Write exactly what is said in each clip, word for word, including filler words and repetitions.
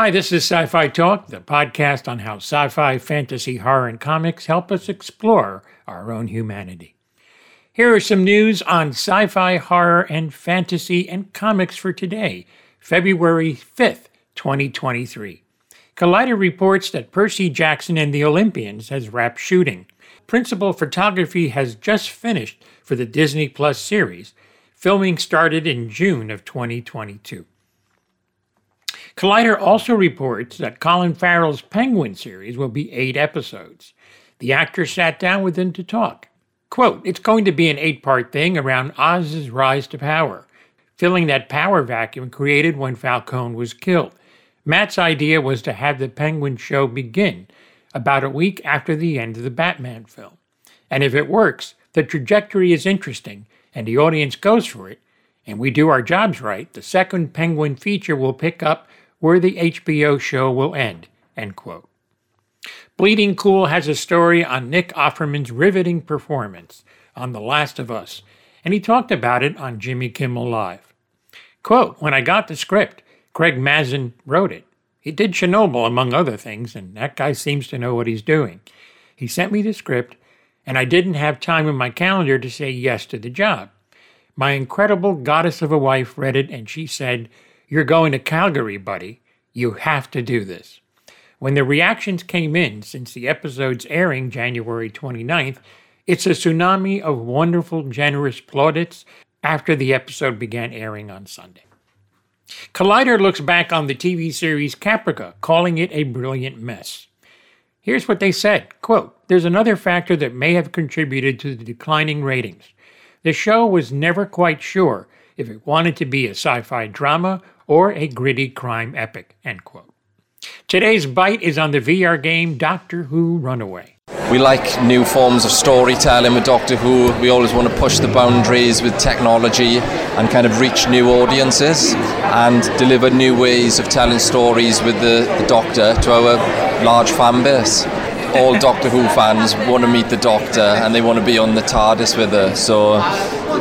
Hi, this is Sci-Fi Talk, the podcast on how sci-fi, fantasy, horror, and comics help us explore our own humanity. Here are some news on sci-fi, horror, and fantasy, and comics for today, February fifth, twenty twenty-three. Collider reports that Percy Jackson and the Olympians has wrapped shooting. Principal photography has just finished for the Disney Plus series. Filming started in June of twenty twenty-two. Collider also reports that Colin Farrell's Penguin series will be eight episodes. The actor sat down with him to talk. Quote, "It's going to be an eight-part thing around Oz's rise to power, filling that power vacuum created when Falcone was killed. Matt's idea was to have the Penguin show begin about a week after the end of the Batman film. And if it works, the trajectory is interesting, and the audience goes for it, and we do our jobs right, the second Penguin feature will pick up where the H B O show will end," end quote. Bleeding Cool has a story on Nick Offerman's riveting performance on The Last of Us, and he talked about it on Jimmy Kimmel Live. Quote, "When I got the script, Craig Mazin wrote it. He did Chernobyl, among other things, and that guy seems to know what he's doing. He sent me the script, and I didn't have time in my calendar to say yes to the job. My incredible goddess of a wife read it, and she said, 'You're going to Calgary, buddy. You have to do this.'" When the reactions came in since the episode's airing January twenty-ninth, it's a tsunami of wonderful, generous plaudits after the episode began airing on Sunday. Collider looks back on the T V series Caprica, calling it a brilliant mess. Here's what they said, quote, "There's another factor that may have contributed to the declining ratings. The show was never quite sure if it wanted to be a sci-fi drama or a gritty crime epic," end quote. Today's bite is on the V R game Doctor Who Runaway. "We like new forms of storytelling with Doctor Who. We always want to push the boundaries with technology and kind of reach new audiences and deliver new ways of telling stories with the, the Doctor to our large fan base. All Doctor Who fans want to meet the Doctor and they want to be on the TARDIS with her. So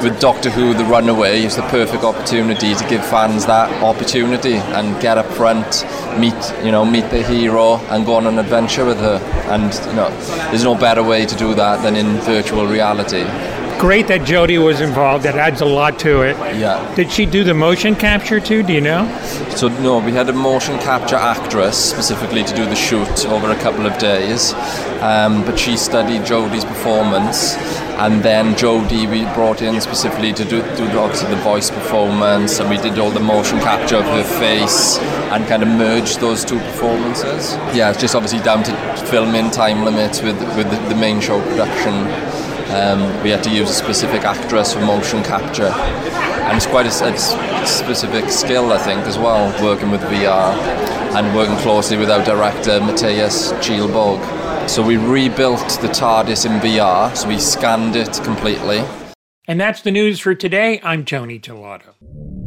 with Doctor Who, The Runaway is the perfect opportunity to give fans that opportunity and get up front, meet, you know, meet the hero and go on an adventure with her. And you know, there's no better way to do that than in virtual reality." Great that Jodie was involved. That adds a lot to it. Yeah. Did she do the motion capture too? Do you know? So no, we had a motion capture actress specifically to do the shoot over a couple of days, um, but she studied Jodie's performance, and then Jodie we brought in specifically to do, do obviously the voice performance, and we did all the motion capture of her face and kind of merged those two performances. Yeah, it's just obviously down to filming time limits with with the, the main show production. Um, we had to use a specific actress for motion capture, and it's quite a, a specific skill, I think, as well, working with V R and working closely with our director Matthias Chielbog. So we rebuilt the TARDIS in V R, so we scanned it completely. And that's the news for today. I'm Tony Tolotto.